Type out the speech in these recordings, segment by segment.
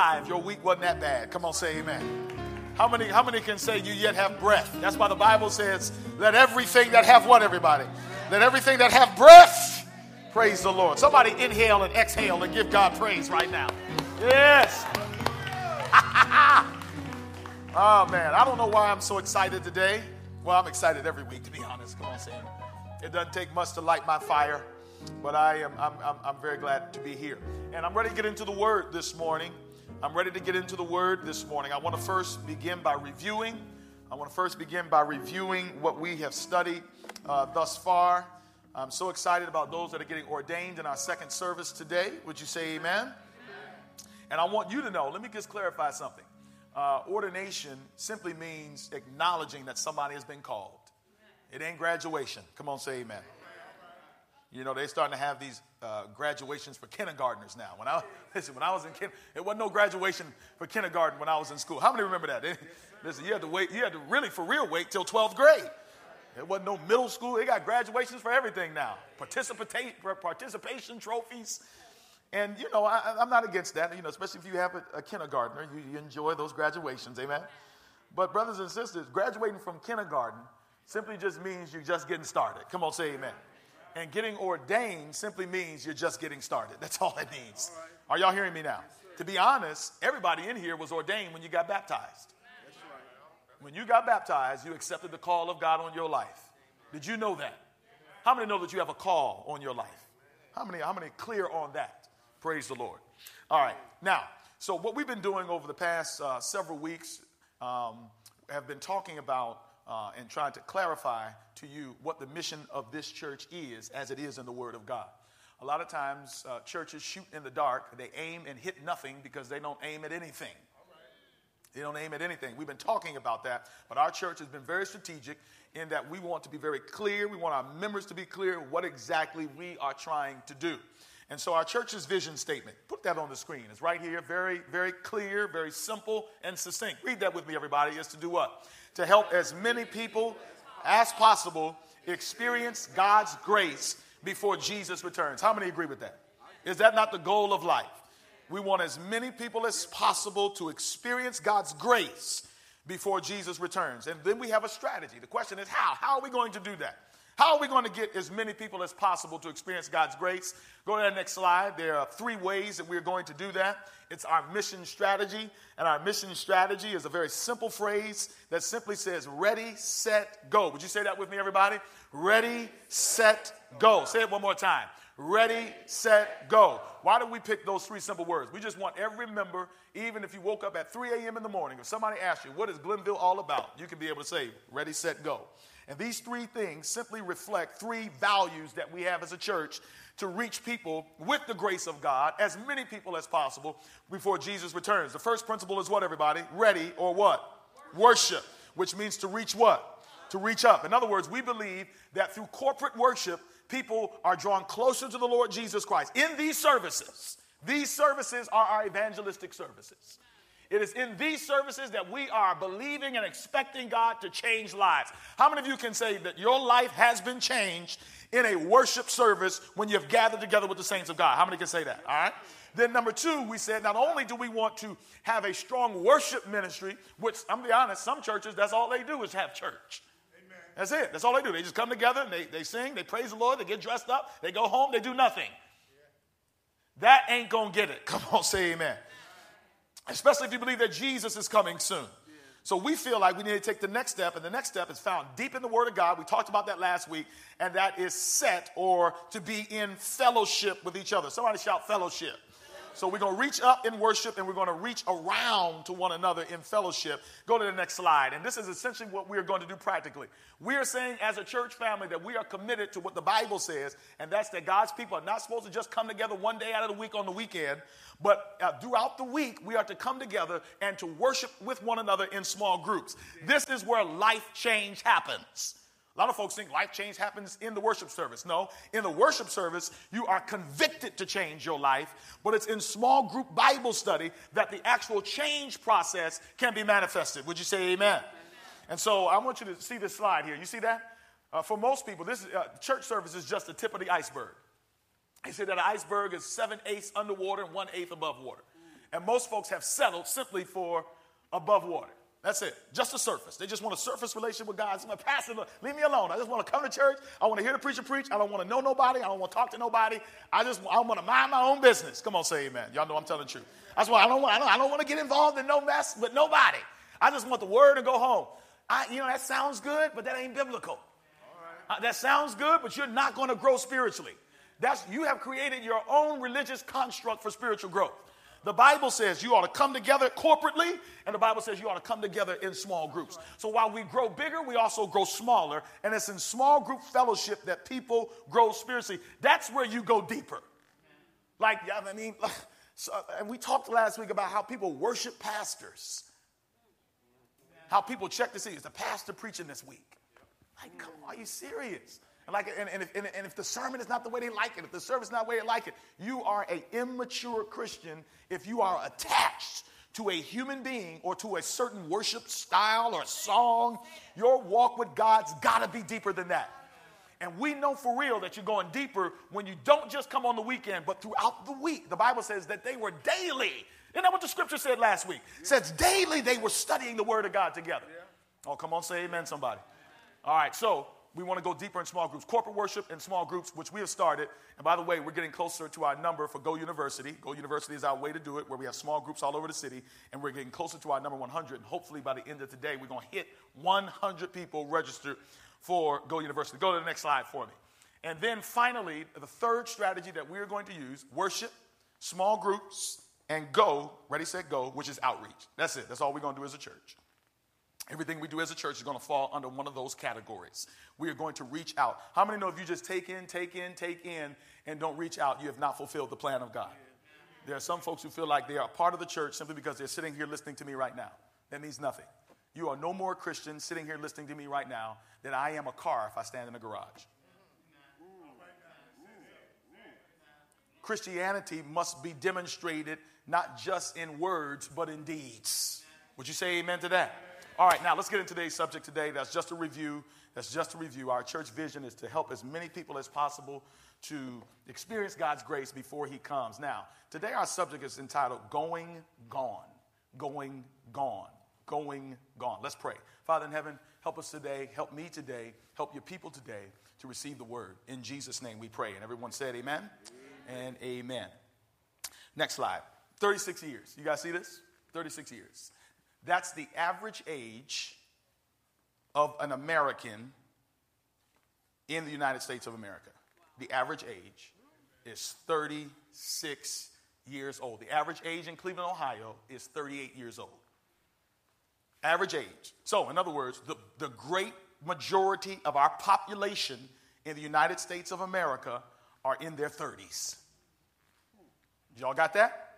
If your week wasn't that bad, come on, say amen. How many can say you yet have breath? That's why the Bible says, let everything that have what, everybody? Let everything that have breath praise the Lord. Somebody inhale and exhale and give God praise right now. Yes. Oh, man, I don't know why I'm so excited today. Well, I'm excited every week, to be honest. Come on, Sam. It doesn't take much to light my fire, but I'm very glad to be here. And I'm ready to get into the Word this morning. I want to first begin by reviewing. What we have studied thus far. I'm so excited about those that are getting ordained in our second service today. Would you say amen? Amen. And I want you to know, let me just clarify something. Ordination simply means acknowledging that somebody has been called. It ain't graduation. Come on, say amen. You know, they're starting to have these graduations for kindergartners now. When I was in kindergarten, it wasn't no graduation for kindergarten when I was in school. How many remember that? You had to wait. You had to really, for real, wait till 12th grade. It wasn't no middle school. They got graduations for everything now. Participation trophies. And, you know, I'm not against that, you know, especially if you have a kindergartner. You enjoy those graduations, amen? But, brothers and sisters, graduating from kindergarten simply just means you're just getting started. Come on, say amen. And getting ordained simply means you're just getting started. That's all it means. All right. Are y'all hearing me now? Yes, to be honest, everybody in here was ordained when you got baptized. That's right. When you got baptized, you accepted the call of God on your life. Did you know that? Amen. How many know that you have a call on your life? How many clear on that? Praise the Lord. All right. Now, so what we've been doing over the past several weeks have been talking about and trying to clarify to you what the mission of this church is as it is in the Word of God. A lot of times churches shoot in the dark. They aim and hit nothing because they don't aim at anything. They don't aim at anything. We've been talking about that, but our church has been very strategic in that we want to be very clear. We want our members to be clear what exactly we are trying to do. And so our church's vision statement, put that on the screen. It's right here, very, very clear, very simple and succinct. Read that with me, everybody. Is to do what? To help as many people as possible experience God's grace before Jesus returns. How many agree with that? Is that not the goal of life? We want as many people as possible to experience God's grace before Jesus returns. And then we have a strategy. The question is how? How are we going to do that? How are we going to get as many people as possible to experience God's grace? Go to the next slide. There are three ways that we're going to do that. It's our mission strategy, and our mission strategy is a very simple phrase that simply says, ready, set, go. Would you say that with me, everybody? Ready, set, go. Say it one more time. Ready, set, go. Why did we pick those three simple words? We just want every member, even if you woke up at 3 a.m. in the morning, if somebody asked you, what is Glenville all about? You can be able to say, ready, set, go. And these three things simply reflect three values that we have as a church to reach people with the grace of God, as many people as possible, before Jesus returns. The first principle is what, everybody? Ready or what? Worship, which means to reach what? To reach up. In other words, we believe that through corporate worship, people are drawn closer to the Lord Jesus Christ. In these services, are our evangelistic services. It is in these services that we are believing and expecting God to change lives. How many of you can say that your life has been changed in a worship service when you've gathered together with the saints of God? How many can say that? All right. Then number two, we said not only do we want to have a strong worship ministry, which I'm going to be honest, some churches, that's all they do is have church. Amen. That's it. That's all they do. They just come together and they sing, they praise the Lord, they get dressed up, they go home, they do nothing. Yeah. That ain't going to get it. Come on, say amen. Especially if you believe that Jesus is coming soon. So we feel like we need to take the next step, and the next step is found deep in the Word of God. We talked about that last week, and that is set, or to be in fellowship with each other. Somebody shout fellowship. So we're going to reach up in worship, and we're going to reach around to one another in fellowship. Go to the next slide. And this is essentially what we are going to do practically. We are saying as a church family that we are committed to what the Bible says, and that's that God's people are not supposed to just come together one day out of the week on the weekend, but throughout the week we are to come together and to worship with one another in small groups. This is where life change happens. A lot of folks think life change happens in the worship service. No, in the worship service, you are convicted to change your life, but it's in small group Bible study that the actual change process can be manifested. Would you say amen? Amen. And so I want you to see this slide here. You see that? For most people, this church service is just the tip of the iceberg. They say that an iceberg is 7/8 underwater and 1/8 above water. And most folks have settled simply for above water. That's it. Just the surface. They just want a surface relationship with God. I'm a pastor. Leave me alone. I just want to come to church. I want to hear the preacher preach. I don't want to know nobody. I don't want to talk to nobody. I want to mind my own business. Come on, say amen. Y'all know I'm telling the truth. That's why I don't want to get involved in no mess with nobody. I just want the word and go home. That sounds good, but that ain't biblical. All right. That sounds good, but you're not going to grow spiritually. You have created your own religious construct for spiritual growth. The Bible says you ought to come together corporately, and the Bible says you ought to come together in small groups. So while we grow bigger, we also grow smaller, and it's in small group fellowship that people grow spiritually. That's where you go deeper. And we talked last week about how people worship pastors, how people check to see, is the pastor preaching this week? Come on, are you serious? And if the sermon is not the way they like it, if the service is not the way they like it, you are an immature Christian if you are attached to a human being or to a certain worship style or song. Your walk with God's got to be deeper than that. And we know for real that you're going deeper when you don't just come on the weekend, but throughout the week. The Bible says that they were daily. Isn't that what the scripture said last week? It says daily they were studying the word of God together. Oh, come on, say amen, somebody. All right, so we want to go deeper in small groups, corporate worship and small groups, which we have started. And by the way, we're getting closer to our number for Go University. Go University is our way to do it, where we have small groups all over the city. And we're getting closer to our number 100. And hopefully by the end of today, we're going to hit 100 people registered for Go University. Go to the next slide for me. And then finally, the third strategy that we're going to use, worship, small groups, and go, ready, set, go, which is outreach. That's it. That's all we're going to do as a church. Everything we do as a church is going to fall under one of those categories. We are going to reach out. How many know if you just take in, and don't reach out, you have not fulfilled the plan of God? There are some folks who feel like they are a part of the church simply because they're sitting here listening to me right now. That means nothing. You are no more a Christian sitting here listening to me right now than I am a car if I stand in a garage. Christianity must be demonstrated not just in words but in deeds. Would you say amen to that? All right, now let's get into today's subject today. That's just a review. Our church vision is to help as many people as possible to experience God's grace before he comes. Now, today our subject is entitled Going Gone, Going Gone, Going Gone. Let's pray. Father in heaven, help us today, help me today, help your people today to receive the word. In Jesus' name we pray. And everyone said amen, amen. And amen. Next slide. 36 years. You guys see this? 36 years. That's the average age of an American in the United States of America. The average age is 36 years old. The average age in Cleveland, Ohio is 38 years old. Average age. So, in other words, the great majority of our population in the United States of America are in their 30s. Y'all got that?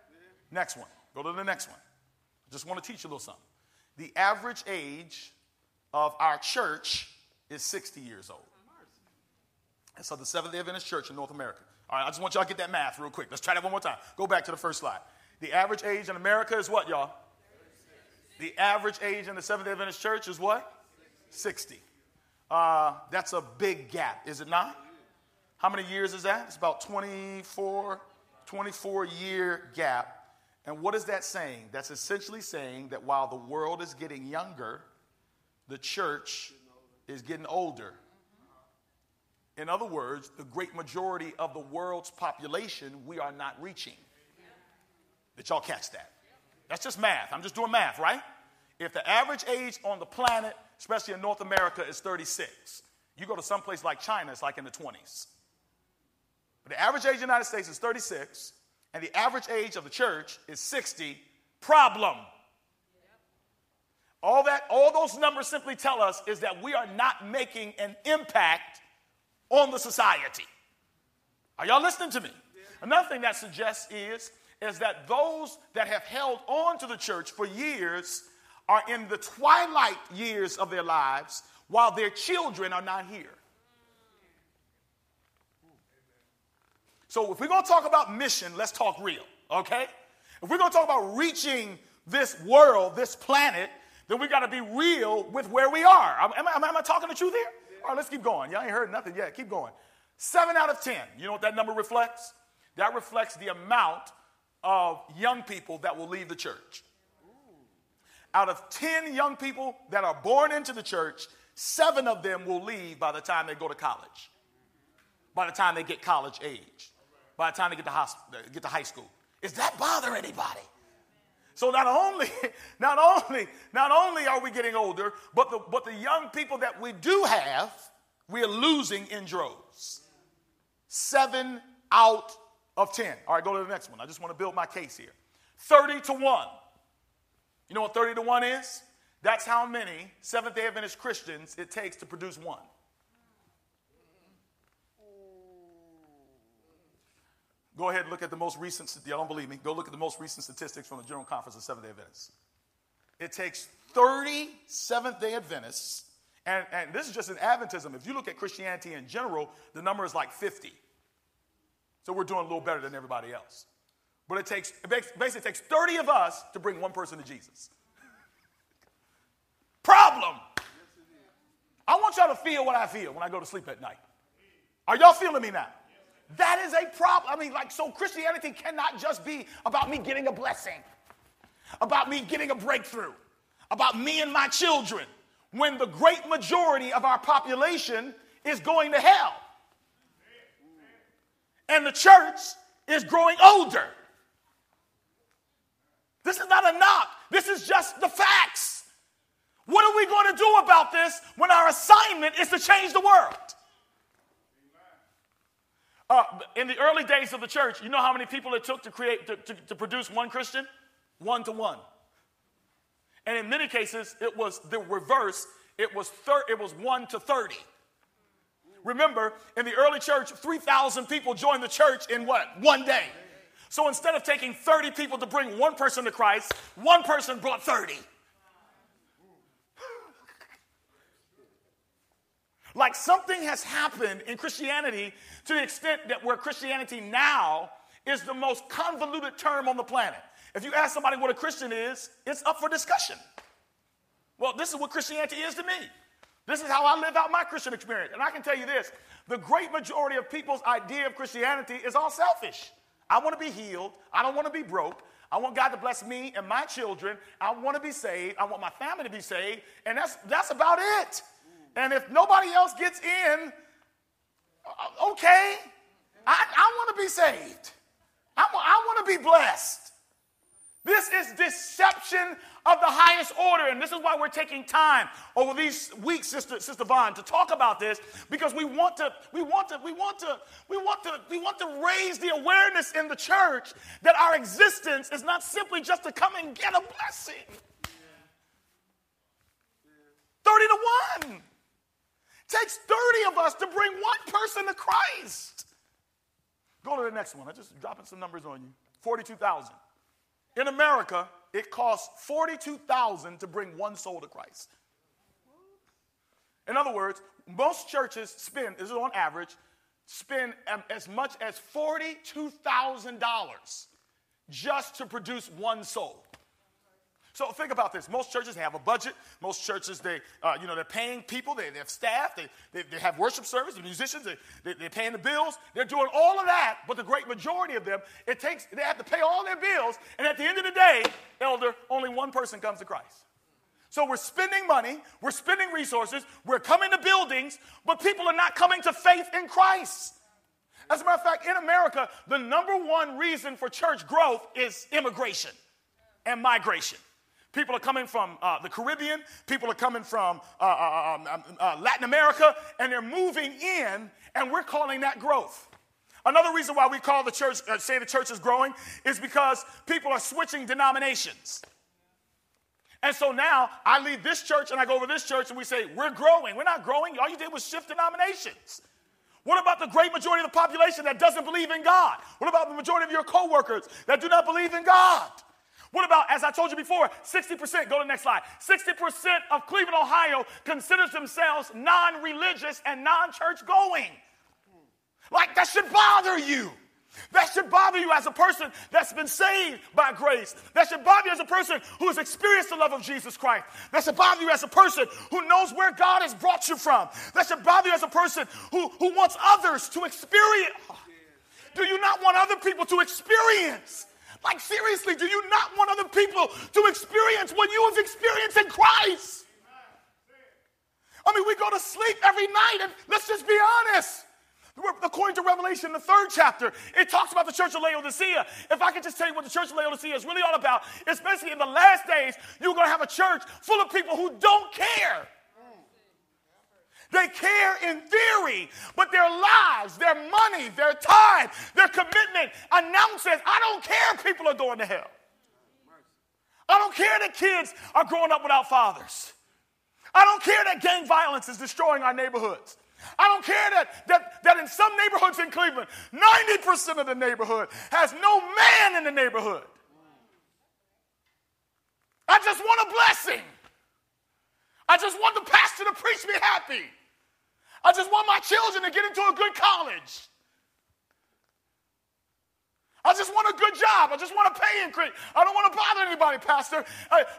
Next one. Go to the next one. Just want to teach you a little something. The average age of our church is 60 years old. That's so the Seventh-day Adventist Church in North America. All right, I just want y'all to get that math real quick. Let's try that one more time. Go back to the first slide. The average age in America is what, y'all? 36. The average age in the Seventh-day Adventist Church is what? 60. That's a big gap, is it not? How many years is that? It's about 24-year gap. And what is that saying? That's essentially saying that while the world is getting younger, the church is getting older. In other words, the great majority of the world's population, we are not reaching. Did y'all catch that? That's just math. I'm just doing math, right? If the average age on the planet, especially in North America, is 36, you go to some place like China, it's like in the 20s. But the average age in the United States is 36. And the average age of the church is 60. Problem. Yep. All those numbers simply tell us is that we are not making an impact on the society. Are y'all listening to me? Yeah. Another thing that suggests is that those that have held on to the church for years are in the twilight years of their lives while their children are not here. So if we're going to talk about mission, let's talk real, okay? If we're going to talk about reaching this world, this planet, then we got to be real with where we are. Am I talking the truth here? Yeah. All right, let's keep going. Y'all ain't heard nothing yet. Keep going. 7 out of 10. You know what that number reflects? That reflects the amount of young people that will leave the church. Out of 10 young people that are born into the church, 7 of them will leave by the time they go to college, by the time they get college age, by the time they get to high school. Does that bother anybody? So not only are we getting older, but the young people that we do have, we are losing in droves. 7 out of 10. All right, go to the next one. I just want to build my case here. 30 to 1. You know what 30 to 1 is? That's how many Seventh-day Adventist Christians it takes to produce one. Go ahead and look at the most recent, y'all don't believe me, go look at the most recent statistics from the General Conference of Seventh-day Adventists. It takes 30 Seventh-day Adventists, and this is just in Adventism. If you look at Christianity in general, the number is like 50. So we're doing a little better than everybody else. But it basically takes 30 of us to bring one person to Jesus. Problem. I want y'all to feel what I feel when I go to sleep at night. Are y'all feeling me now? That is a problem. I mean, like, so Christianity cannot just be about me getting a blessing, about me getting a breakthrough, about me and my children, when the great majority of our population is going to hell. And the church is growing older. This is not a knock. This is just the facts. What are we going to do about this when our assignment is to change the world? In the early days of the church, you know how many people it took to create to produce one Christian? 1 to 1. And in many cases, it was the reverse. It was 1 to 30. Remember, in the early church, 3,000 people joined the church in what? 1 day. So instead of taking 30 people to bring one person to Christ, one person brought 30. Like something has happened in Christianity to the extent that where Christianity now is the most convoluted term on the planet. If you ask somebody what a Christian is, it's up for discussion. Well, this is what Christianity is to me. This is how I live out my Christian experience. And I can tell you this, the great majority of people's idea of Christianity is all selfish. I want to be healed. I don't want to be broke. I want God to bless me and my children. I want to be saved. I want my family to be saved. And that's about it. And if nobody else gets in, okay, I want to be saved. I want to be blessed. This is deception of the highest order, and this is why we're taking time over these weeks, Sister Vaughn, to talk about this, because we want to raise the awareness in the church that our existence is not simply just to come and get a blessing. 30 to 1. Takes 30 of us to bring one person to Christ. Go to the next one. I'm just dropping some numbers on you. 42,000. In America, it costs 42,000 to bring one soul to Christ. In other words, most churches spend, this is on average, spend as much as $42,000 just to produce one soul. So think about this. Most churches have a budget. Most churches, they're paying people. They have staff. They have worship service, the musicians. They're paying the bills. They're doing all of that, but the great majority of them, they have to pay all their bills, and at the end of the day, elder, only one person comes to Christ. So we're spending money. We're spending resources. We're coming to buildings, but people are not coming to faith in Christ. As a matter of fact, in America, the number one reason for church growth is immigration and migration. People are coming from the Caribbean. People are coming from Latin America, and they're moving in, and we're calling that growth. Another reason why we call the church, say the church is growing, is because people are switching denominations. And so now I leave this church and I go over this church, and we say, we're growing. We're not growing. All you did was shift denominations. What about the great majority of the population that doesn't believe in God? What about the majority of your coworkers that do not believe in God? What about, as I told you before, 60%, go to the next slide, 60% of Cleveland, Ohio considers themselves non-religious and non-church going. Like, that should bother you. That should bother you as a person that's been saved by grace. That should bother you as a person who has experienced the love of Jesus Christ. That should bother you as a person who knows where God has brought you from. That should bother you as a person who wants others to experience. Do you not want other people to experience Like, seriously, do you not want other people to experience what you have experienced in Christ? I mean, we go to sleep every night, and let's just be honest. According to Revelation, the 3rd chapter, it talks about the church of Laodicea. If I could just tell you what the church of Laodicea is really all about, it's basically in the last days, you're going to have a church full of people who don't care. They care in theory, but their lives, their money, their time, their commitment announces, I don't care people are going to hell. I don't care that kids are growing up without fathers. I don't care that gang violence is destroying our neighborhoods. I don't care that in some neighborhoods in Cleveland, 90% of the neighborhood has no man in the neighborhood. I just want a blessing. I just want the pastor to preach me happy. I just want my children to get into a good college. I just want a good job. I just want a pay increase. I don't want to bother anybody, Pastor.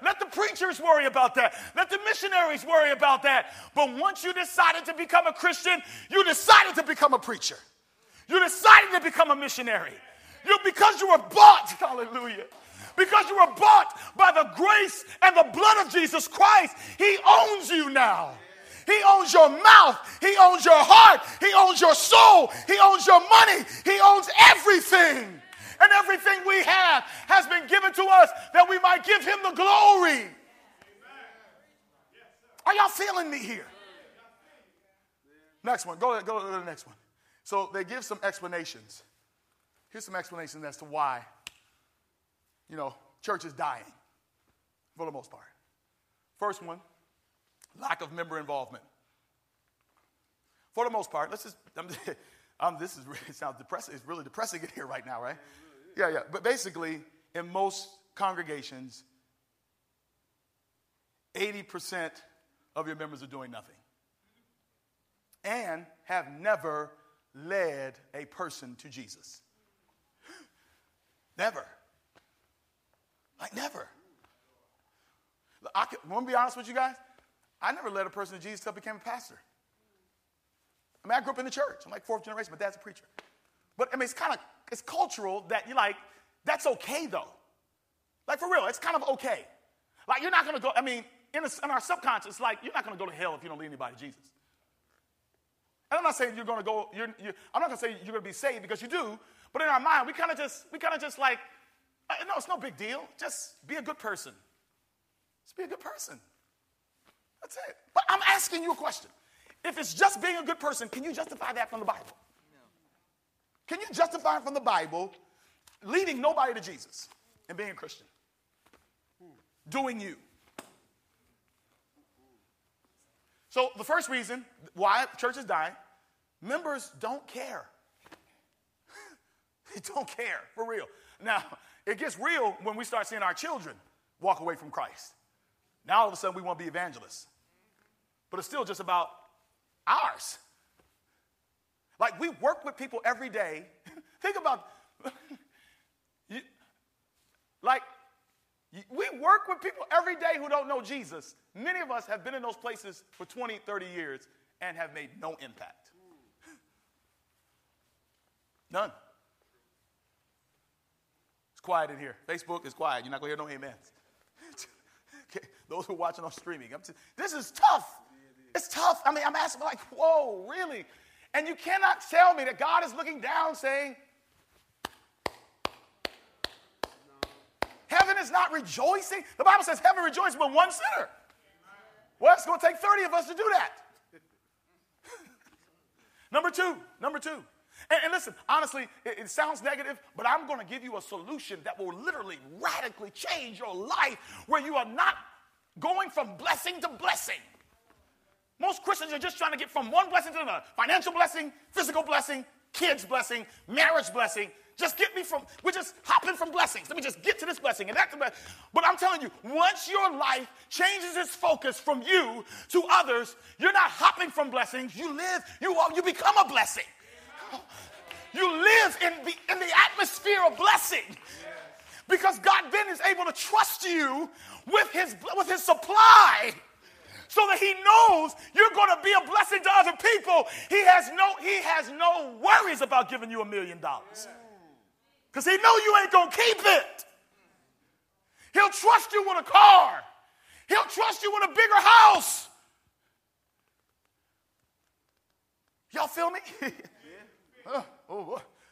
Let the preachers worry about that. Let the missionaries worry about that. But once you decided to become a Christian, you decided to become a preacher. You decided to become a missionary. Because you were bought, hallelujah. Because you were bought by the grace and the blood of Jesus Christ, He owns you now. He owns your mouth. He owns your heart. He owns your soul. He owns your money. He owns everything. And everything we have has been given to us that we might give Him the glory. Are y'all feeling me here? Next one. Go to the next one. So they give some explanations. Here's some explanations as to why, church is dying for the most part. First one, lack of member involvement. For the most part, this is really, it sounds depressing. It's really depressing in here right now, right? Yeah. But basically, in most congregations, 80% of your members are doing nothing and have never led a person to Jesus. Never. Like, never. I'm going to be honest with you guys. I never led a person to Jesus until I became a pastor. I mean, I grew up in the church. I'm like 4th generation. My dad's a preacher. But, I mean, it's cultural that you're like, that's okay, though. Like, for real, it's kind of okay. Like, you're not going to go, I mean, in our subconscious, like, you're not going to go to hell if you don't lead anybody to Jesus. And I'm not saying you're going to go, I'm not going to say you're going to be saved because you do, but in our mind, we kind of just like, no, it's no big deal. Just be a good person. Just be a good person. That's it. But I'm asking you a question. If it's just being a good person, can you justify that from the Bible? No. Can you justify from the Bible leading nobody to Jesus and being a Christian? Doing you. So the first reason why church is dying, members don't care. They don't care, for real. Now, it gets real when we start seeing our children walk away from Christ. Now all of a sudden we want to be evangelists. But it's still just about ours. Like, we work with people every day. Think about, we work with people every day who don't know Jesus. Many of us have been in those places for 20, 30 years and have made no impact. None. It's quiet in here. Facebook is quiet. You're not going to hear no amens. Okay. Those who are watching on streaming, this is tough. It's tough. I mean, I'm asking, like, whoa, really? And you cannot tell me that God is looking down saying, heaven is not rejoicing. The Bible says heaven rejoices with one sinner. Well, it's going to take 30 of us to do that. Number two. And listen, honestly, it sounds negative, but I'm going to give you a solution that will literally radically change your life where you are not going from blessing to blessing. Most Christians are just trying to get from one blessing to another. Financial blessing, physical blessing, kids blessing, marriage blessing. Just get me from, we're just hopping from blessings. Let me just get to this blessing and that to blessing. But I'm telling you, once your life changes its focus from you to others, you're not hopping from blessings. You live, you become a blessing. You live in the atmosphere of blessing. Because God then is able to trust you with his supply. So that He knows you're going to be a blessing to other people. He has no worries about giving you $1 million. because he know you ain't going to keep it. He'll trust you with a car. He'll trust you with a bigger house. Y'all feel me?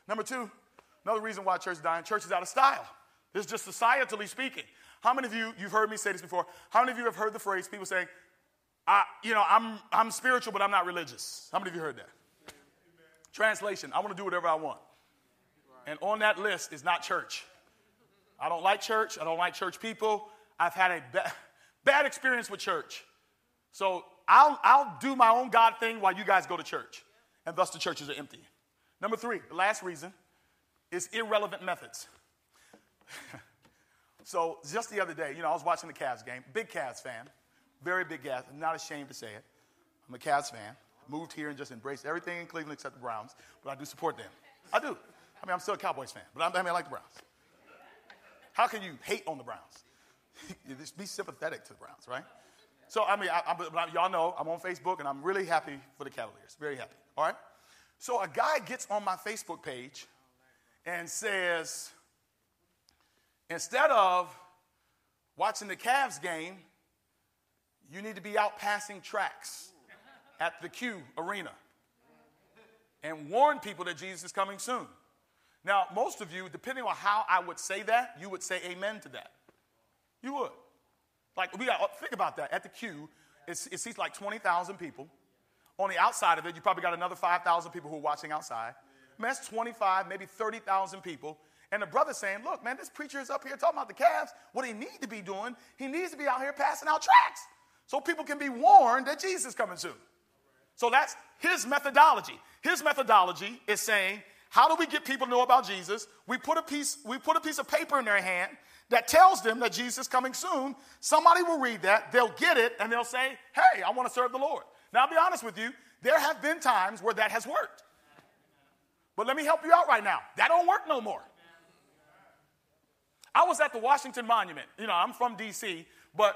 Number two, another reason why church is dying. Church is out of style. This is just societally speaking. How many of you, you've heard me say this before, how many of you have heard the phrase, people saying, I'm spiritual, but I'm not religious. How many of you heard that? Amen. Translation, I want to do whatever I want. Right. And on that list is not church. I don't like church. I don't like church people. I've had a bad experience with church. So I'll do my own God thing while you guys go to church. And thus the churches are empty. Number three, the last reason is irrelevant methods. So just the other day, I was watching the Cavs game. Big Cavs fan. Very big Cavs. I'm not ashamed to say it. I'm a Cavs fan. Moved here and just embraced everything in Cleveland except the Browns. But I do support them. I do. I'm still a Cowboys fan. But I like the Browns. How can you hate on the Browns? Just be sympathetic to the Browns, right? So, y'all know I'm on Facebook, and I'm really happy for the Cavaliers. Very happy, all right? So a guy gets on my Facebook page and says, instead of watching the Cavs game, you need to be out passing tracts at the Q Arena and warn people that Jesus is coming soon. Now, most of you, depending on how I would say that, you would say amen to that. You would. Think about that. At the Q, it seats like 20,000 people. On the outside of it, you probably got another 5,000 people who are watching outside. Man, that's 25, maybe 30,000 people. And the brother's saying, look, man, this preacher is up here talking about the Cavs. What he needs to be doing, he needs to be out here passing out tracts so people can be warned that Jesus is coming soon. So that's his methodology. His methodology is saying, how do we get people to know about Jesus? We put a piece of paper in their hand that tells them that Jesus is coming soon. Somebody will read that, they'll get it, and they'll say, hey, I want to serve the Lord. Now, I'll be honest with you, there have been times where that has worked. But let me help you out right now. That don't work no more. I was at the Washington Monument. I'm from D.C., but,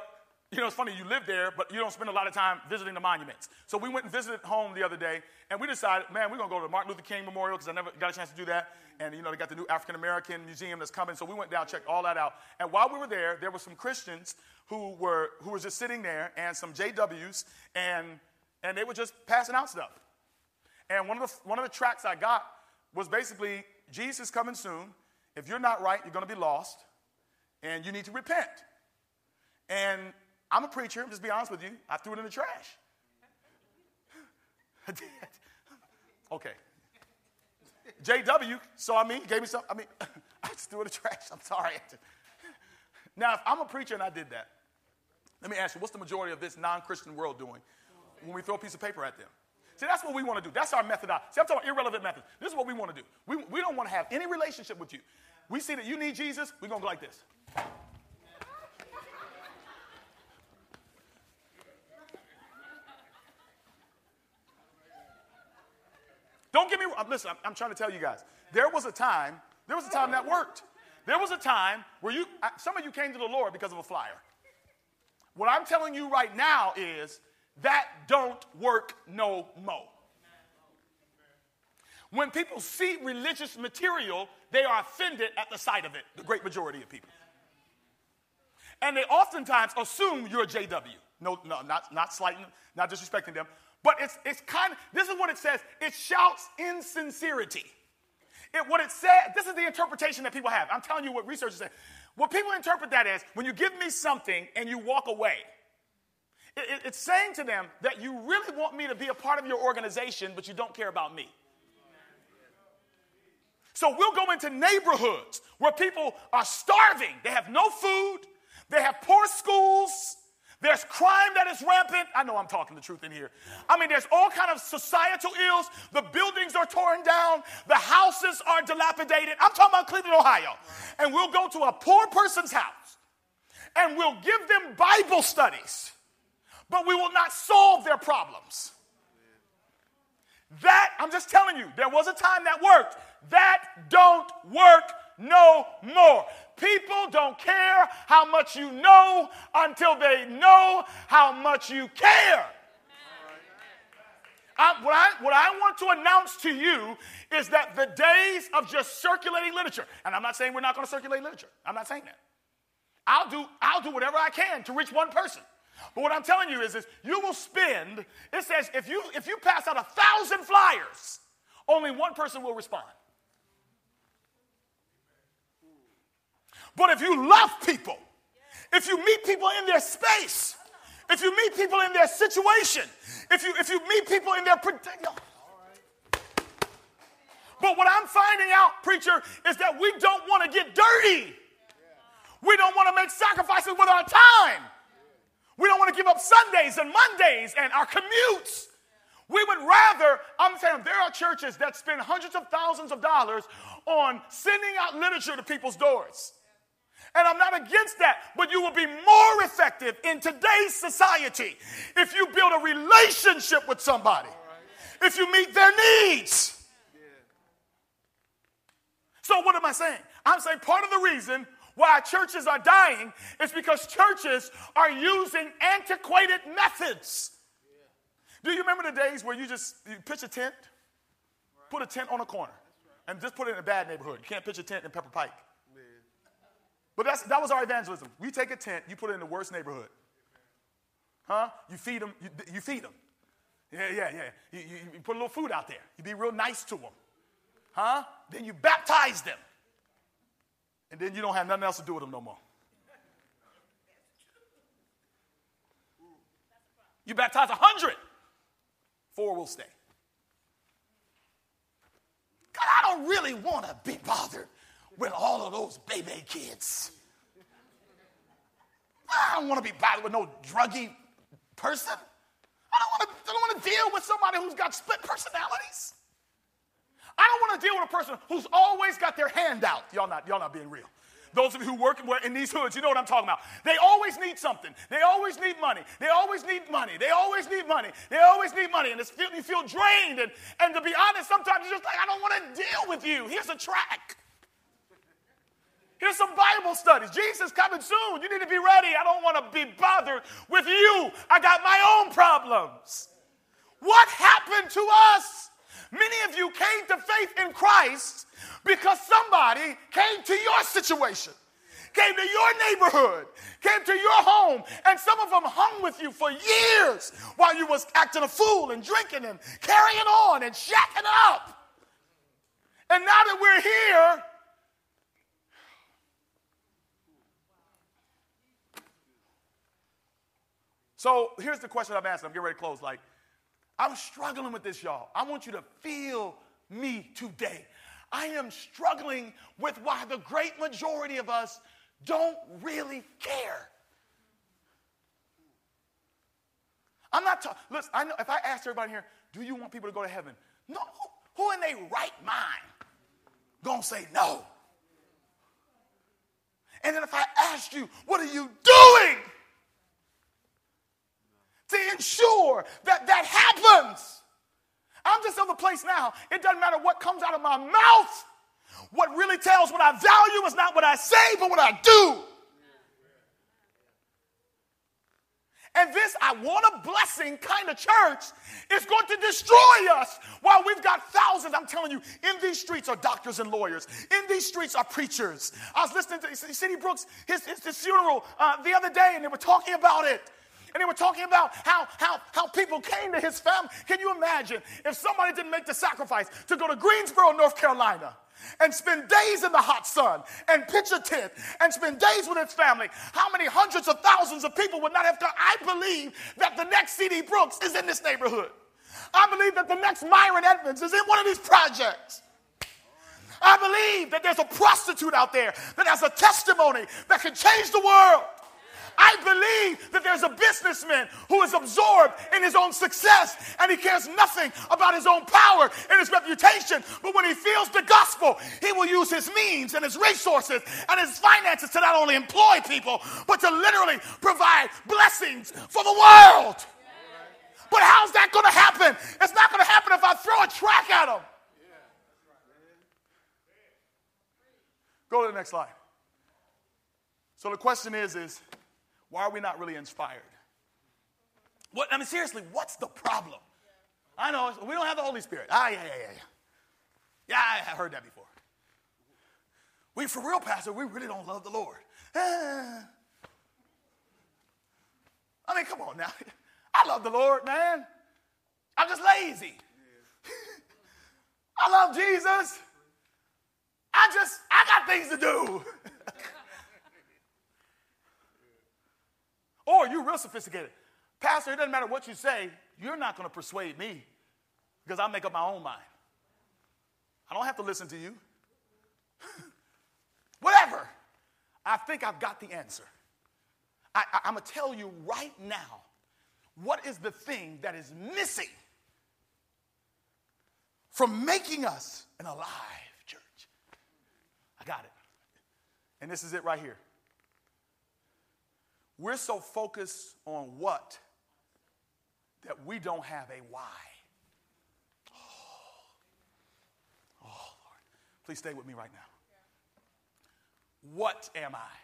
it's funny, you live there, but you don't spend a lot of time visiting the monuments. So we went and visited home the other day, and we decided, man, we're going to go to the Martin Luther King Memorial because I never got a chance to do that. And, they got the new African-American museum that's coming. So we went down, checked all that out. And while we were there, there were some Christians who were just sitting there and some JWs, and they were just passing out stuff. And one of the tracts I got was basically, Jesus coming soon. If you're not right, you're going to be lost, and you need to repent. And I'm a preacher. I'm just be honest with you. I threw it in the trash. I did. Okay. JW saw me, gave me something. I just threw it in the trash. I'm sorry. Now, if I'm a preacher and I did that, let me ask you, what's the majority of this non-Christian world doing when we throw a piece of paper at them? See, that's what we want to do. That's our methodology. See, I'm talking about irrelevant methods. This is what we want to do. We don't want to have any relationship with you. We see that you need Jesus, we're going to go like this. Don't get me wrong. Listen, I'm trying to tell you guys. There was a time that worked. There was a time where some of you came to the Lord because of a flyer. What I'm telling you right now is that don't work no more. When people see religious material, they are offended at the sight of it, the great majority of people. And they oftentimes assume you're a JW. No, not slighting, not disrespecting them. But it's kind of, this is what it says. It shouts insincerity. This is the interpretation that people have. I'm telling you what researchers say. What people interpret that as, when you give me something and you walk away, it's saying to them that you really want me to be a part of your organization, but you don't care about me. So we'll go into neighborhoods where people are starving. They have no food. They have poor schools. There's crime that is rampant. I know I'm talking the truth in here. There's all kind of societal ills. The buildings are torn down. The houses are dilapidated. I'm talking about Cleveland, Ohio. And we'll go to a poor person's house, and we'll give them Bible studies, but we will not solve their problems. That, I'm just telling you, there was a time that worked. That don't work no more. People don't care how much you know until they know how much you care. What I want to announce to you is that the days of just circulating literature, and I'm not saying we're not going to circulate literature. I'm not saying that. I'll do whatever I can to reach one person. But what I'm telling you is you will spend, it says if you pass out 1,000 flyers, only one person will respond. But if you love people, if you meet people in their space, if you meet people in their situation, if you meet people in their But what I'm finding out, preacher, is that we don't want to get dirty. We don't want to make sacrifices with our time. We don't want to give up Sundays and Mondays and our commutes. We would rather, I'm saying, there are churches that spend hundreds of thousands of dollars on sending out literature to people's doors. And I'm not against that, but you will be more effective in today's society if you build a relationship with somebody, if you meet their needs. So what am I saying? I'm saying part of the reason why churches are dying is because churches are using antiquated methods. Do you remember the days where you pitch a tent, put a tent on a corner, and just put it in a bad neighborhood? You can't pitch a tent in Pepper Pike. But that was our evangelism. We take a tent, you put it in the worst neighborhood. Huh? You feed them. You feed them. Yeah. You put a little food out there. You be real nice to them. Huh? Then you baptize them. And then you don't have nothing else to do with them no more. You baptize 100. 4 will stay. God, I don't really want to be bothered with all of those baby kids. I don't want to be bothered with no druggy person. I don't want to deal with somebody who's got split personalities. I don't want to deal with a person who's always got their hand out. Y'all not being real. Those of you who work in these hoods, you know what I'm talking about. They always need something. They always need money. They always need money. They always need money. They always need money. And you feel drained. And to be honest, sometimes you're just like, I don't want to deal with you. Here's a track. Here's some Bible studies. Jesus coming soon. You need to be ready. I don't want to be bothered with you. I got my own problems. What happened to us? Many of you came to faith in Christ because somebody came to your situation, came to your neighborhood, came to your home, and some of them hung with you for years while you was acting a fool and drinking and carrying on and shacking up. And now that we're here, so here's the question I'm asking. I'm getting ready to close. Like, I'm struggling with this, y'all. I want you to feel me today. I am struggling with why the great majority of us don't really care. I'm not talking. Listen, I know if I asked everybody here, do you want people to go to heaven? No. Who in their right mind gonna say no? And then if I asked you, what are you doing to ensure that happens? I'm just in the place now. It doesn't matter what comes out of my mouth. What really tells what I value is not what I say, but what I do. And this I want a blessing kind of church is going to destroy us while we've got thousands. I'm telling you, in these streets are doctors and lawyers. In these streets are preachers. I was listening to C.D. Brooks, his funeral the other day, and they were talking about it. And they were talking about how people came to his family. Can you imagine if somebody didn't make the sacrifice to go to Greensboro, North Carolina, and spend days in the hot sun and pitch a tent and spend days with his family? How many hundreds of thousands of people would not have come? I believe that the next C.D. Brooks is in this neighborhood. I believe that the next Myron Edmonds is in one of these projects. I believe that there's a prostitute out there that has a testimony that can change the world. I believe that there's a businessman who is absorbed in his own success and he cares nothing about his own power and his reputation. But when he feels the gospel, he will use his means and his resources and his finances to not only employ people, but to literally provide blessings for the world. But how's that going to happen? It's not going to happen if I throw a track at him. Go to the next slide. So the question is, why are we not really inspired? What, I mean, seriously, what's the problem? I know, we don't have the Holy Spirit. Yeah, I heard that before. We, for real, Pastor, we really don't love the Lord. I mean, come on now. I love the Lord, man. I'm just lazy. I love Jesus. I got things to do. Or you're real sophisticated. Pastor, it doesn't matter what you say. You're not going to persuade me because I make up my own mind. I don't have to listen to you. Whatever. I think I've got the answer. I'm going to tell you right now what is the thing that is missing from making us an alive church. I got it. And this is it right here. We're so focused on what that we don't have a why. Oh, Lord. Please stay with me right now. What am I?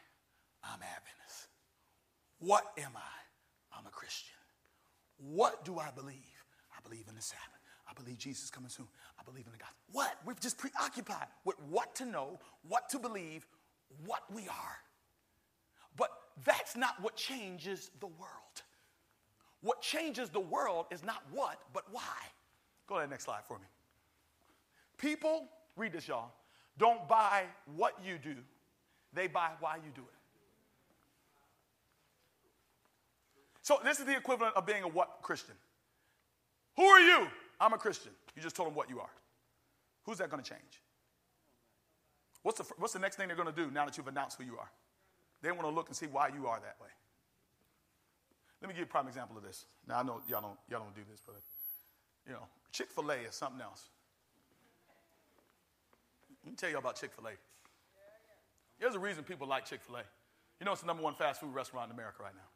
I'm Adventist. What am I? I'm a Christian. What do I believe? I believe in the Sabbath. I believe Jesus is coming soon. I believe in the gospel. What? We're just preoccupied with what to know, what to believe, what we are. But that's not what changes the world. What changes the world is not what, but why. Go to the next slide for me. People, read this, y'all, don't buy what you do. They buy why you do it. So this is the equivalent of being a what Christian. Who are you? I'm a Christian. You just told them what you are. Who's that going to change? What's the next thing they're going to do now that you've announced who you are? They want to look and see why you are that way. Let me give you a prime example of this. Now, I know y'all don't do this, but, you know, Chick-fil-A is something else. Let me tell you about Chick-fil-A. There's a reason people like Chick-fil-A. You know it's the number one fast food restaurant in America right now.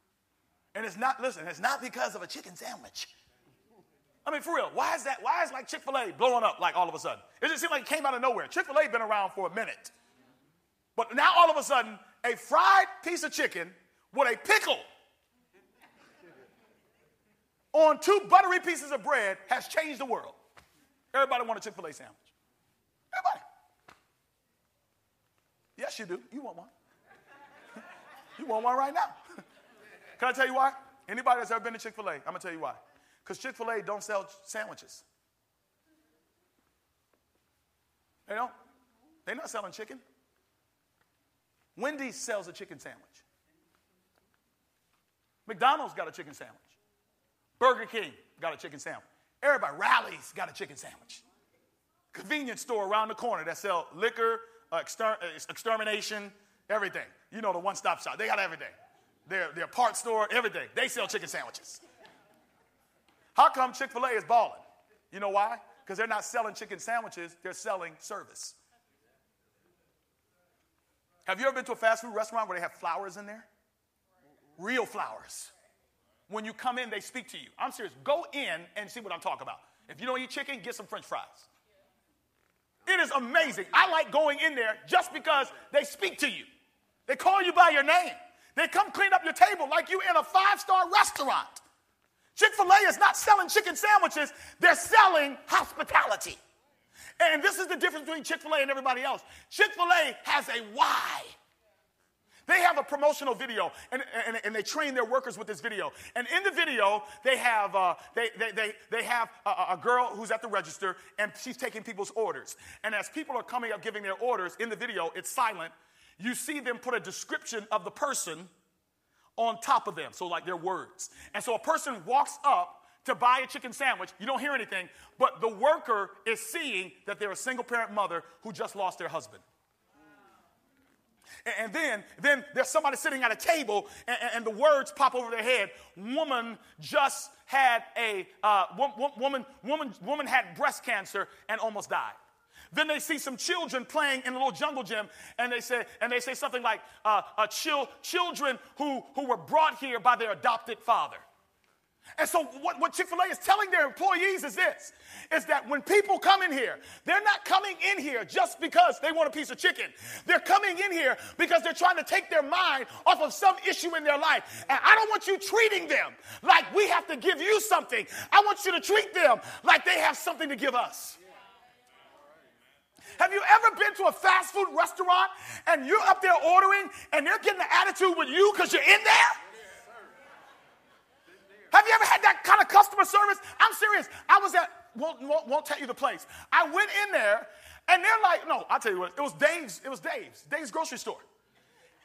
And it's not, listen, it's not because of a chicken sandwich. I mean, for real, why is that? Why is like Chick-fil-A blowing up like all of a sudden? It just seemed like it came out of nowhere. Chick-fil-A been around for a minute. But now all of a sudden, a fried piece of chicken with a pickle on two buttery pieces of bread has changed the world. Everybody want a Chick-fil-A sandwich. Everybody. Yes, you do. You want one. You want one right now. Can I tell you why? Anybody that's ever been to Chick-fil-A, I'm going to tell you why. Because Chick-fil-A don't sell sandwiches. They don't. They're not selling chicken. Wendy's sells a chicken sandwich. McDonald's got a chicken sandwich. Burger King got a chicken sandwich. Everybody, Rally's got a chicken sandwich. Convenience store around the corner that sell liquor, extermination, everything. You know, the one-stop shop. They got everything. Their parts store, everything. They sell chicken sandwiches. How come Chick-fil-A is balling? You know why? Because they're not selling chicken sandwiches. They're selling service. Have you ever been to a fast food restaurant where they have flowers in there? Real flowers. When you come in, they speak to you. I'm serious. Go in and see what I'm talking about. If you don't eat chicken, get some French fries. It is amazing. I like going in there just because they speak to you. They call you by your name. They come clean up your table like you in a five-star restaurant. Chick-fil-A is not selling chicken sandwiches. They're selling hospitality. And this is the difference between Chick-fil-A and everybody else. Chick-fil-A has a why. They have a promotional video, and they train their workers with this video. And in the video, they have a girl who's at the register, and she's taking people's orders. And as people are coming up giving their orders, in the video, it's silent. You see them put a description of the person on top of them, so like their words. And so a person walks up to buy a chicken sandwich. You don't hear anything, but the worker is seeing that they're a single-parent mother who just lost their husband. And then there's somebody sitting at a table, and the words pop over their head. Woman just had woman had breast cancer and almost died. Then they see some children playing in a little jungle gym, and they say something like, children who were brought here by their adopted father. And so what Chick-fil-A is telling their employees is this, is that when people come in here, they're not coming in here just because they want a piece of chicken. They're coming in here because they're trying to take their mind off of some issue in their life. And I don't want you treating them like we have to give you something. I want you to treat them like they have something to give us. Have you ever been to a fast food restaurant and you're up there ordering and they're getting an attitude with you because you're in there? Have you ever had that kind of customer service? I'm serious. I was at, won't tell you the place. I went in there, and they're like, no, I'll tell you what. It was Dave's grocery store.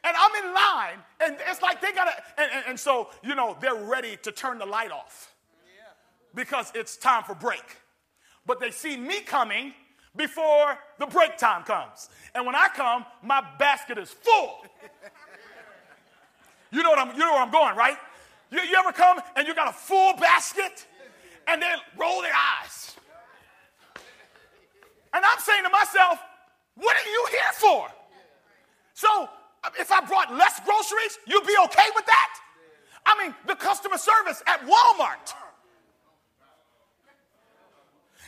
And I'm in line, and it's like they got to, and so, you know, they're ready to turn the light off because it's time for break. But they see me coming before the break time comes. And when I come, my basket is full. You know where I'm going, right? You ever come and you got a full basket and they roll their eyes? And I'm saying to myself, what are you here for? So if I brought less groceries, you'd be okay with that? I mean, the customer service at Walmart.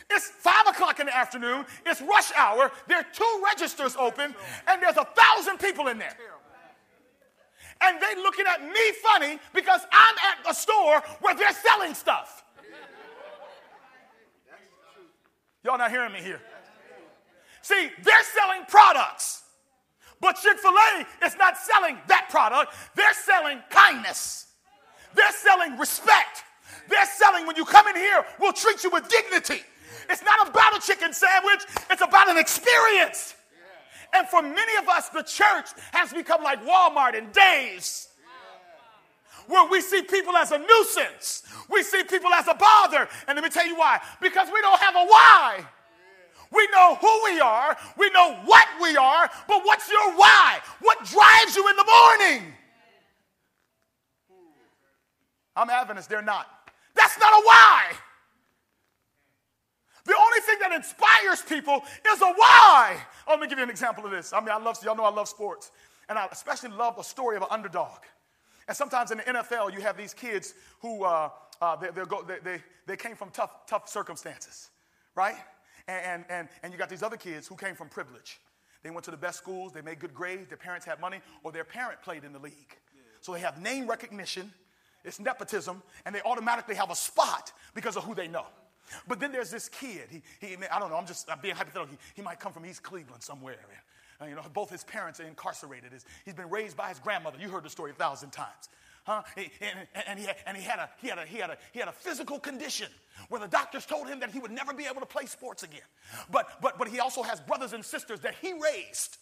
It's 5 o'clock in the afternoon. It's rush hour. There are 2 registers open and there's 1,000 people in there. And they looking at me funny because I'm at a store where they're selling stuff. Y'all not hearing me here. See, they're selling products. But Chick-fil-A is not selling that product. They're selling kindness. They're selling respect. They're selling when you come in here, we'll treat you with dignity. It's not about a chicken sandwich. It's about an experience. And for many of us, the church has become like Walmart and Dave's, where we see people as a nuisance. We see people as a bother. And let me tell you why. Because we don't have a why. We know who we are. We know what we are. But what's your why? What drives you in the morning? I'm Adventist. They're not. That's not a why. The only thing that inspires people is a why. Oh, let me give you an example of this. I mean, y'all know I love sports. And I especially love a story of an underdog. And sometimes in the NFL, you have these kids who they came from tough circumstances, right? And you got these other kids who came from privilege. They went to the best schools. They made good grades. Their parents had money, or their parent played in the league. So they have name recognition. It's nepotism. And they automatically have a spot because of who they know. But then there's this kid. I don't know. I'm being hypothetical. He might come from East Cleveland somewhere. And, you know, both his parents are incarcerated. He's been raised by his grandmother. You heard the story 1,000 times, huh? And he had a physical condition where the doctors told him that he would never be able to play sports again. But he also has brothers and sisters that he raised.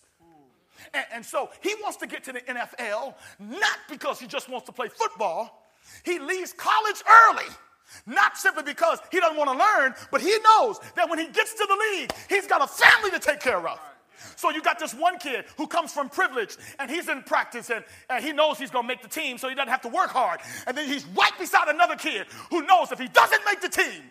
And so he wants to get to the NFL not because he just wants to play football. He leaves college early. Not simply because he doesn't want to learn, but he knows that when he gets to the league, he's got a family to take care of. So you got this one kid who comes from privilege, and he's in practice, and he knows he's going to make the team, so he doesn't have to work hard. And then he's right beside another kid who knows if he doesn't make the team,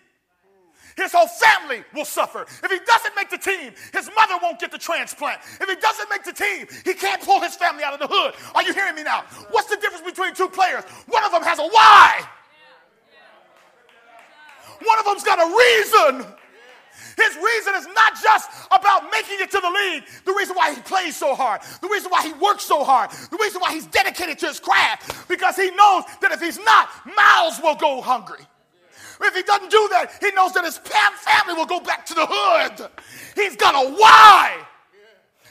his whole family will suffer. If he doesn't make the team, his mother won't get the transplant. If he doesn't make the team, he can't pull his family out of the hood. Are you hearing me now? What's the difference between two players? One of them has a why. One of them's got a reason. His reason is not just about making it to the league. The reason why he plays so hard. The reason why he works so hard. The reason why he's dedicated to his craft. Because he knows that if he's not, Miles will go hungry. If he doesn't do that, he knows that his family will go back to the hood. He's got a why.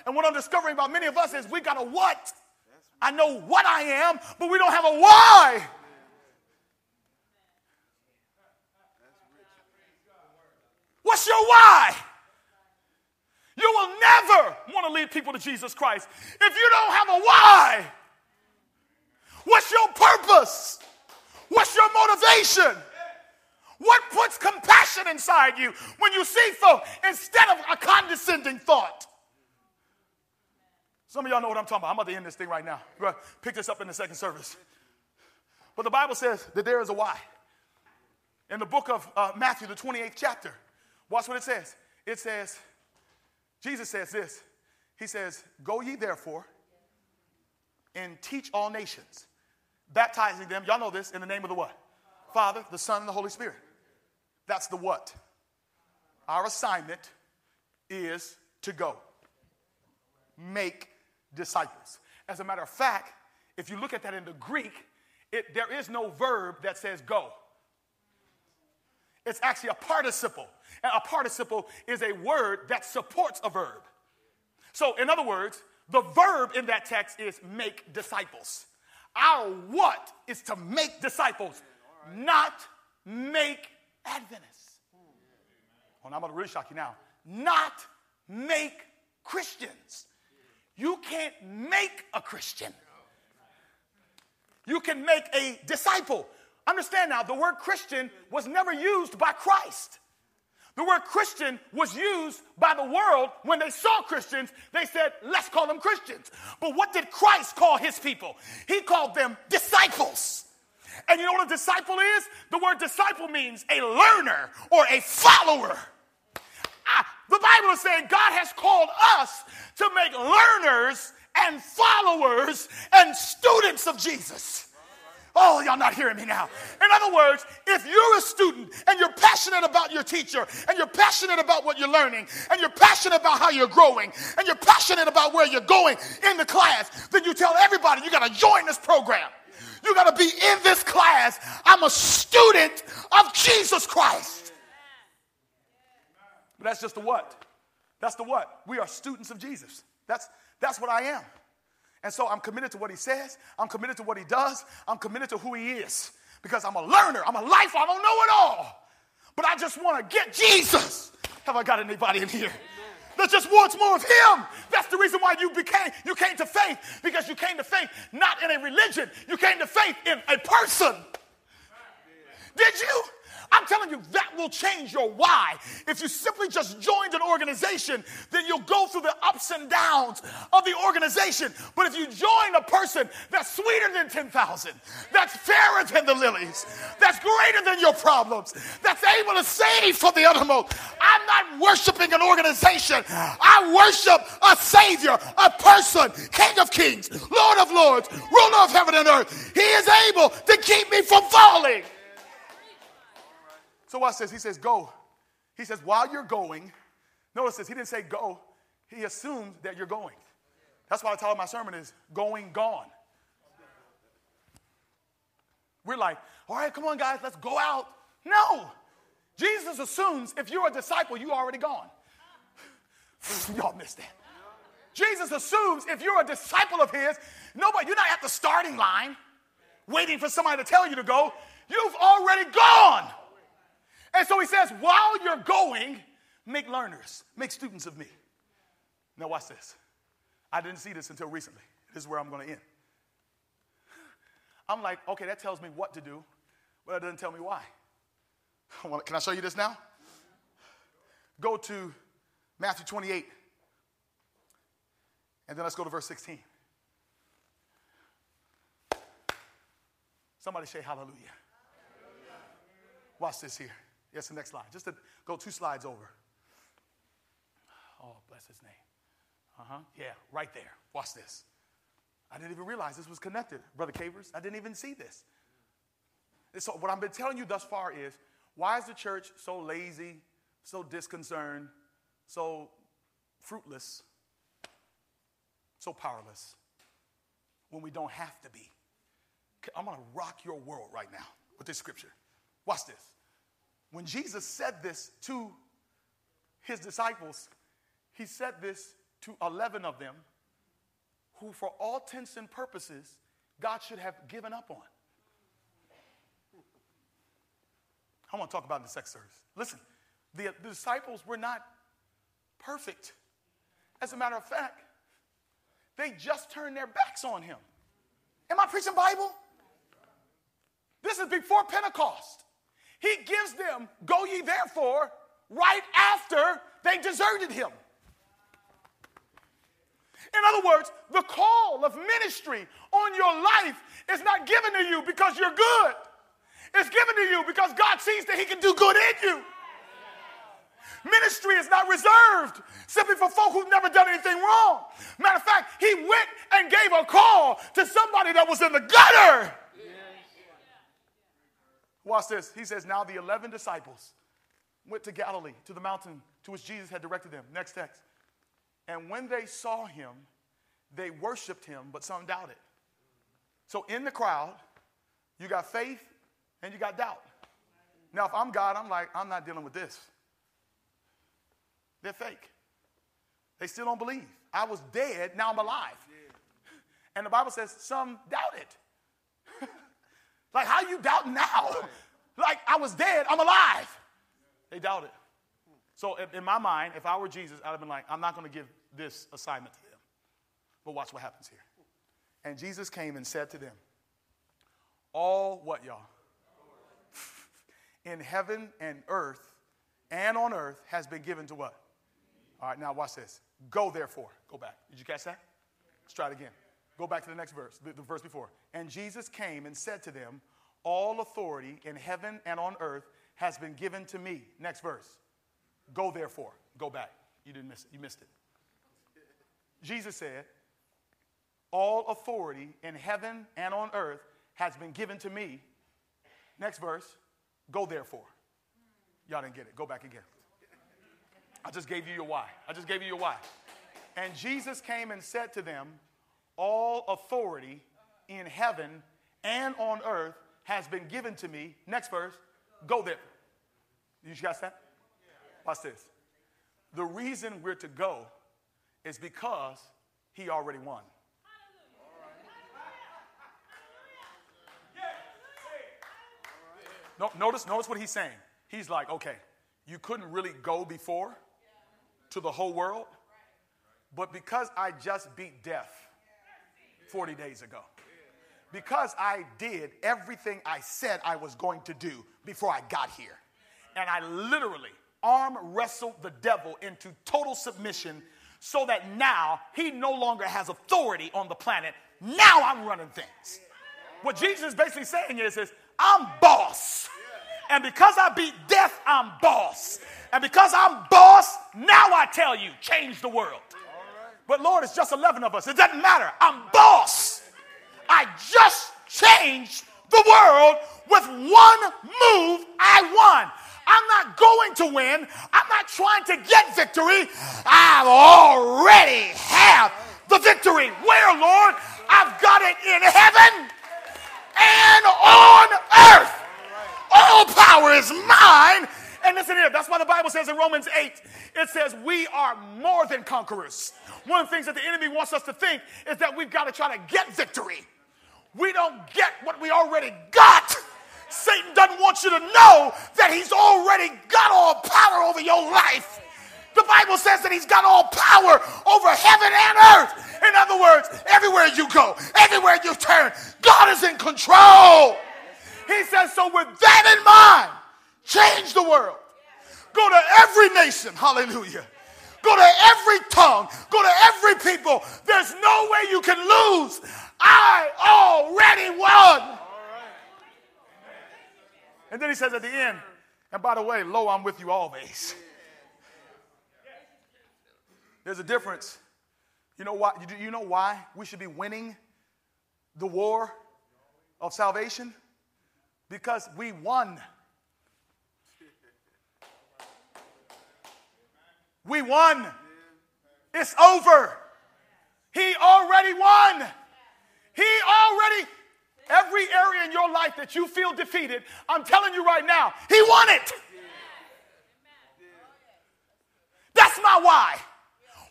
And what I'm discovering about many of us is we got a what. I know what I am, but we don't have a why. What's your why? You will never want to lead people to Jesus Christ if you don't have a why. What's your purpose? What's your motivation? What puts compassion inside you when you see folk instead of a condescending thought? Some of y'all know what I'm talking about. I'm about to end this thing right now. Pick this up in the second service. But the Bible says that there is a why. In the book of Matthew, the 28th chapter, watch what it says. It says, Jesus says this. He says, "Go ye therefore and teach all nations, baptizing them," y'all know this, "in the name of the what? Father, the Son, and the Holy Spirit. That's the what. Our assignment is to go. Make disciples. As a matter of fact, if you look at that in the Greek, there is no verb that says go. It's actually a participle. And a participle is a word that supports a verb. So, in other words, the verb in that text is make disciples. Our what is to make disciples, not make Adventists. Well, I'm going to really shock you now. Not make Christians. You can't make a Christian. You can make a disciple. Understand now, the word Christian was never used by Christ. The word Christian was used by the world. When they saw Christians, they said, let's call them Christians. But what did Christ call his people? He called them disciples. And you know what a disciple is? The word disciple means a learner or a follower. The Bible is saying God has called us to make learners and followers and students of Jesus. Oh, y'all not hearing me now. In other words, if you're a student and you're passionate about your teacher and you're passionate about what you're learning and you're passionate about how you're growing and you're passionate about where you're going in the class, then you tell everybody you got to join this program. You got to be in this class. I'm a student of Jesus Christ. But that's just the what. That's the what. We are students of Jesus. That's what I am. And so I'm committed to what he says. I'm committed to what he does. I'm committed to who he is because I'm a learner. I'm a lifer. I don't know it all, but I just want to get Jesus. Have I got anybody in here that just wants more of him? That's the reason why you came to faith, because you came to faith not in a religion. You came to faith in a person. Did you? I'm telling you, that will change your why. If you simply just joined an organization, then you'll go through the ups and downs of the organization. But if you join a person that's sweeter than 10,000, that's fairer than the lilies, that's greater than your problems, that's able to save for the uttermost. I'm not worshiping an organization. I worship a Savior, a person, King of Kings, Lord of Lords, ruler of heaven and earth. He is able to keep me from falling. So what says? He says, go. He says, while you're going, notice this, he didn't say go. He assumed that you're going. That's why the title of my sermon is Going Gone. We're like, all right, come on, guys, let's go out. No. Jesus assumes if you're a disciple, you're already gone. Y'all missed that. Jesus assumes if you're a disciple of his, nobody, you're not at the starting line waiting for somebody to tell you to go. You've already gone. And so he says, while you're going, make learners, make students of me. Now watch this. I didn't see this until recently. This is where I'm going to end. I'm like, okay, that tells me what to do, but it doesn't tell me why. Can I show you this now? Go to Matthew 28, and then let's go to verse 16. Somebody say hallelujah. Watch this here. Yes, the next slide. Just to go two slides over. Oh, bless his name. Yeah, right there. Watch this. I didn't even realize this was connected, Brother Cavers. I didn't even see this. So what I've been telling you thus far is, why is the church so lazy, so disconcerted, so fruitless, so powerless when we don't have to be? I'm going to rock your world right now with this scripture. Watch this. When Jesus said this to his disciples, he said this to 11 of them who, for all intents and purposes, God should have given up on. I want to talk about the sex service. Listen, the disciples were not perfect. As a matter of fact, they just turned their backs on him. Am I preaching Bible? This is before Pentecost. He gives them, go ye therefore, right after they deserted him. In other words, the call of ministry on your life is not given to you because you're good. It's given to you because God sees that he can do good in you. Ministry is not reserved simply for folk who've never done anything wrong. Matter of fact, he went and gave a call to somebody that was in the gutter. Watch this. He says, now the 11 disciples went to Galilee, to the mountain to which Jesus had directed them. Next text. And when they saw him, they worshiped him, but some doubted. So in the crowd, you got faith and you got doubt. Now, if I'm God, I'm like, I'm not dealing with this. They're fake. They still don't believe. I was dead, now I'm alive. Yeah. And the Bible says some doubted. Like, how you doubting now? Like, I was dead, I'm alive. They doubted. So in my mind, if I were Jesus, I'd have been like, I'm not going to give this assignment to them. But watch what happens here. And Jesus came and said to them, all what, y'all? In heaven and earth and on earth has been given to what? All right, now watch this. Go therefore. Go back. Did you catch that? Let's try it again. Go back to the next verse, the verse before. And Jesus came and said to them, all authority in heaven and on earth has been given to me. Next verse. Go therefore. Go back. You didn't miss it. You missed it. Jesus said, all authority in heaven and on earth has been given to me. Next verse. Go therefore. Y'all didn't get it. Go back again. I just gave you your why. I just gave you your why. And Jesus came and said to them, all authority in heaven and on earth has been given to me. Next verse. Go there. You guys that? Watch this. The reason we're to go is because he already won. No, notice what he's saying. He's like, okay, you couldn't really go before to the whole world, but because I just beat death 40 days ago, because I did everything I said I was going to do before I got here, and I literally arm wrestled the devil into total submission so that now he no longer has authority on the planet. Now I'm running things. What Jesus is basically saying is I'm boss. And because I beat death, I'm boss. And because I'm boss, now I tell you, change the world. But Lord, it's just 11 of us. It doesn't matter. I'm boss. I just changed the world with one move. I won. I'm not going to win. I'm not trying to get victory. I already have the victory. Where, Lord? I've got it in heaven and on earth. All power is mine. And listen here, that's why the Bible says in Romans 8, it says we are more than conquerors. One of the things that the enemy wants us to think is that we've got to try to get victory. We don't get what we already got. Satan doesn't want you to know that he's already got all power over your life. The Bible says that he's got all power over heaven and earth. In other words, everywhere you go, everywhere you turn, God is in control. He says, so with that in mind, change the world. Go to every nation. Hallelujah. Go to every tongue. Go to every people. There's no way you can lose. I already won. And then he says at the end, and by the way, lo, I'm with you always. There's a difference. You know why? You know why we should be winning the war of salvation? Because we won. We won. It's over. He already won. He already, every area in your life that you feel defeated, I'm telling you right now, he won it. That's my why.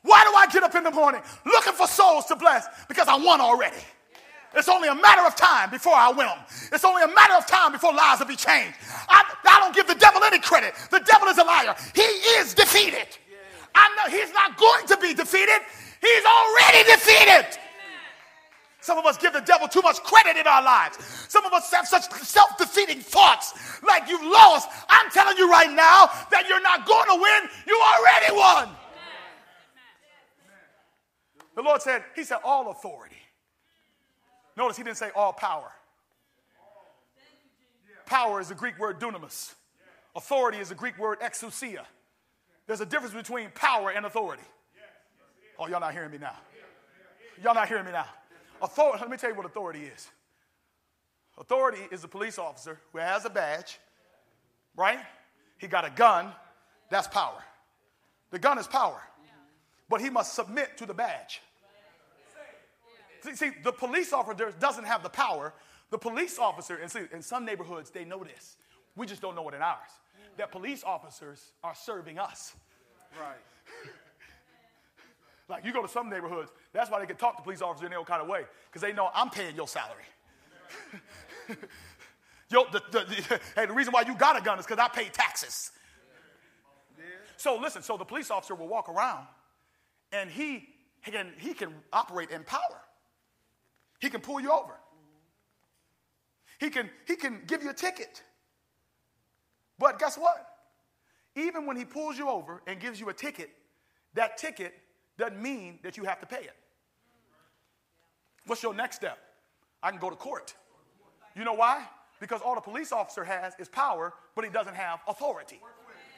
Why do I get up in the morning looking for souls to bless? Because I won already. It's only a matter of time before I win them. It's only a matter of time before lives will be changed. I don't give the devil any credit. The devil is a liar. He is defeated. I know he's not going to be defeated. He's already defeated. Some of us give the devil too much credit in our lives. Some of us have such self-defeating thoughts like you've lost. I'm telling you right now that you're not going to win. You already won. The Lord said, he said, all authority. Notice he didn't say all power. Power is the Greek word dunamis. Authority is the Greek word exousia. There's a difference between power and authority. Oh, y'all not hearing me now. Y'all not hearing me now. Authority, let me tell you what authority is. Authority is a police officer who has a badge, right? He got a gun. That's power. The gun is power. But he must submit to the badge. See, the police officer doesn't have the power. The police officer, and see, in some neighborhoods, they know this. We just don't know it in ours. That police officers are serving us. Right. Like, you go to some neighborhoods, that's why they can talk to police officers in their own kind of way, because they know I'm paying your salary. The reason why you got a gun is because I pay taxes. Yeah. So listen, so the police officer will walk around, and he can operate in power. He can pull you over. He can give you a ticket. But guess what? Even when he pulls you over and gives you a ticket, that ticket doesn't mean that you have to pay it. What's your next step? I can go to court. You know why? Because all the police officer has is power, but he doesn't have authority.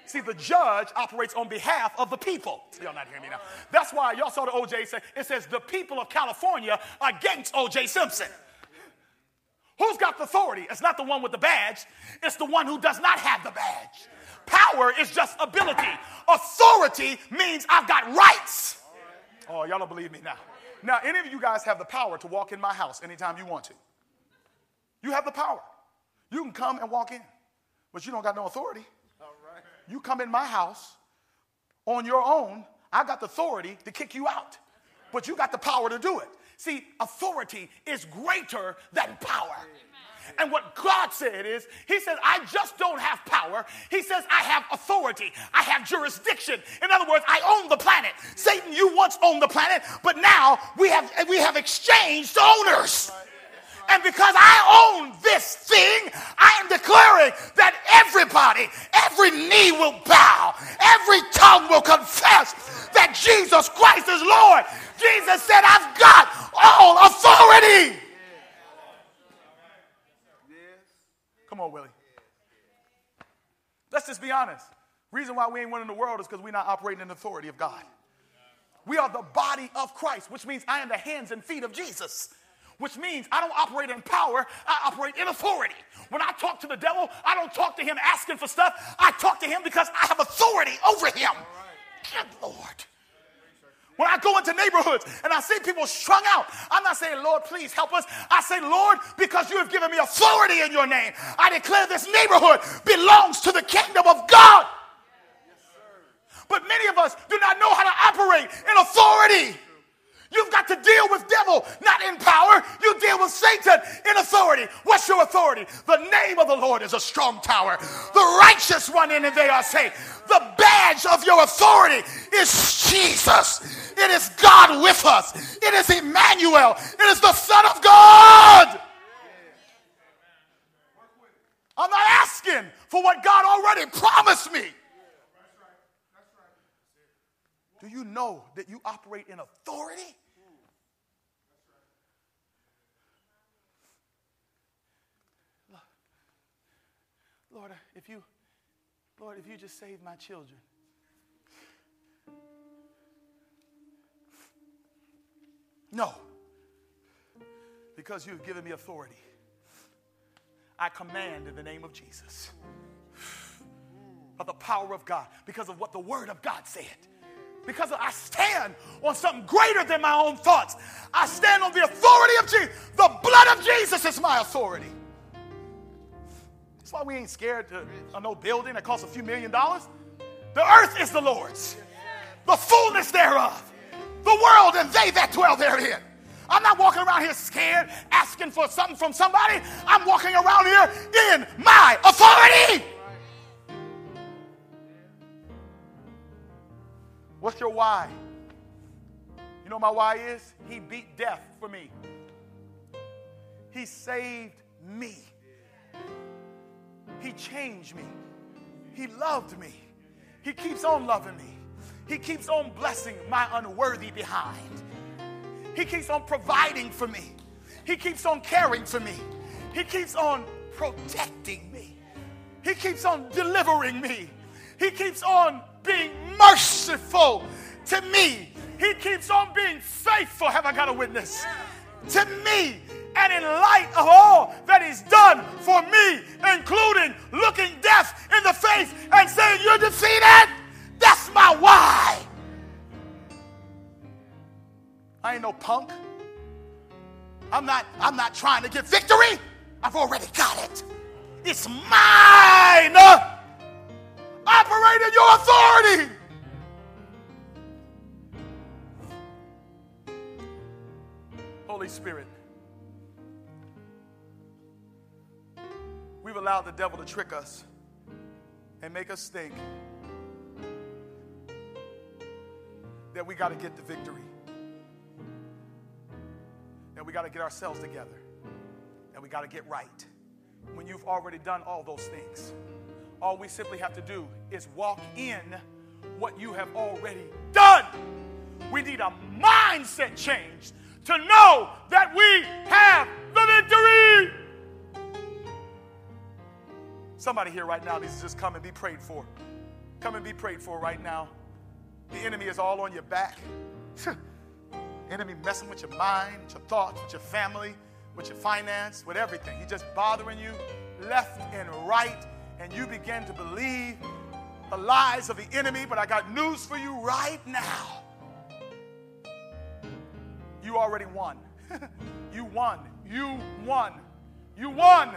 See, the judge operates on behalf of the people. Y'all not hearing me now. That's why y'all saw the O.J. say, it says the people of California are against O.J. Simpson. Who's got the authority? It's not the one with the badge. It's the one who does not have the badge. Power is just ability. Authority means I've got rights. Oh, y'all don't believe me now. Now, any of you guys have the power to walk in my house anytime you want to. You have the power. You can come and walk in, but you don't got no authority. All right. You come in my house on your own, I got the authority to kick you out, but you got the power to do it. See, authority is greater than power. Amen. And what God said is, he says, I just don't have power. He says, I have authority. I have jurisdiction. In other words, I own the planet. Satan, you once owned the planet, but now we have exchanged owners. Right. And because I own this thing, I am declaring that everybody, every knee will bow, every tongue will confess that Jesus Christ is Lord. Jesus said, I've got all authority. Come on, Willie. Let's just be honest. Reason why we ain't winning the world is because we're not operating in the authority of God. We are the body of Christ, which means I am the hands and feet of Jesus. Which means I don't operate in power, I operate in authority. When I talk to the devil, I don't talk to him asking for stuff. I talk to him because I have authority over him. Good Lord. When I go into neighborhoods and I see people strung out, I'm not saying, Lord, please help us. I say, Lord, because you have given me authority in your name, I declare this neighborhood belongs to the kingdom of God. But many of us do not know how to operate in authority. You've got to deal with devil, not in power. You deal with Satan in authority. What's your authority? The name of the Lord is a strong tower. The righteous run in and they are saved. The badge of your authority is Jesus. It is God with us. It is Emmanuel. It is the Son of God. I'm not asking for what God already promised me. Do you know that you operate in authority? Lord, if you just save my children. No. Because you've given me authority. I command in the name of Jesus. By the power of God, because of what the word of God said. Because I stand on something greater than my own thoughts. I stand on the authority of Jesus. The blood of Jesus is my authority. That's why we ain't scared of no building that costs a few $1,000,000. The earth is the Lord's. The fullness thereof. The world and they that dwell therein. I'm not walking around here scared, asking for something from somebody. I'm walking around here in my authority. What's your why? You know what my why is? He beat death for me. He saved me. He changed me. He loved me. He keeps on loving me. He keeps on blessing my unworthy behind. He keeps on providing for me. He keeps on caring for me. He keeps on protecting me. He keeps on delivering me. He keeps on being merciful to me. He keeps on being faithful. Have I got a witness? To me. and in light of all that he's done for me, including looking death in the face and saying, you're defeated, that's my why. I ain't no punk. I'm not trying to get victory. I've already got it. It's mine. Operate in your authority. Holy Spirit, we've allowed the devil to trick us and make us think that we got to get the victory, that we got to get ourselves together, that we got to get right, when you've already done all those things. All we simply have to do is walk in what you have already done. We need a mindset change to know that we have the victory. Somebody here right now needs to just come and be prayed for. Come and be prayed for right now. The enemy is all on your back. Enemy messing with your mind, with your thoughts, with your family, with your finance, with everything. He's just bothering you left and right, and you begin to believe the lies of the enemy. But I got news for you right now. You already won. You won. You won. You won.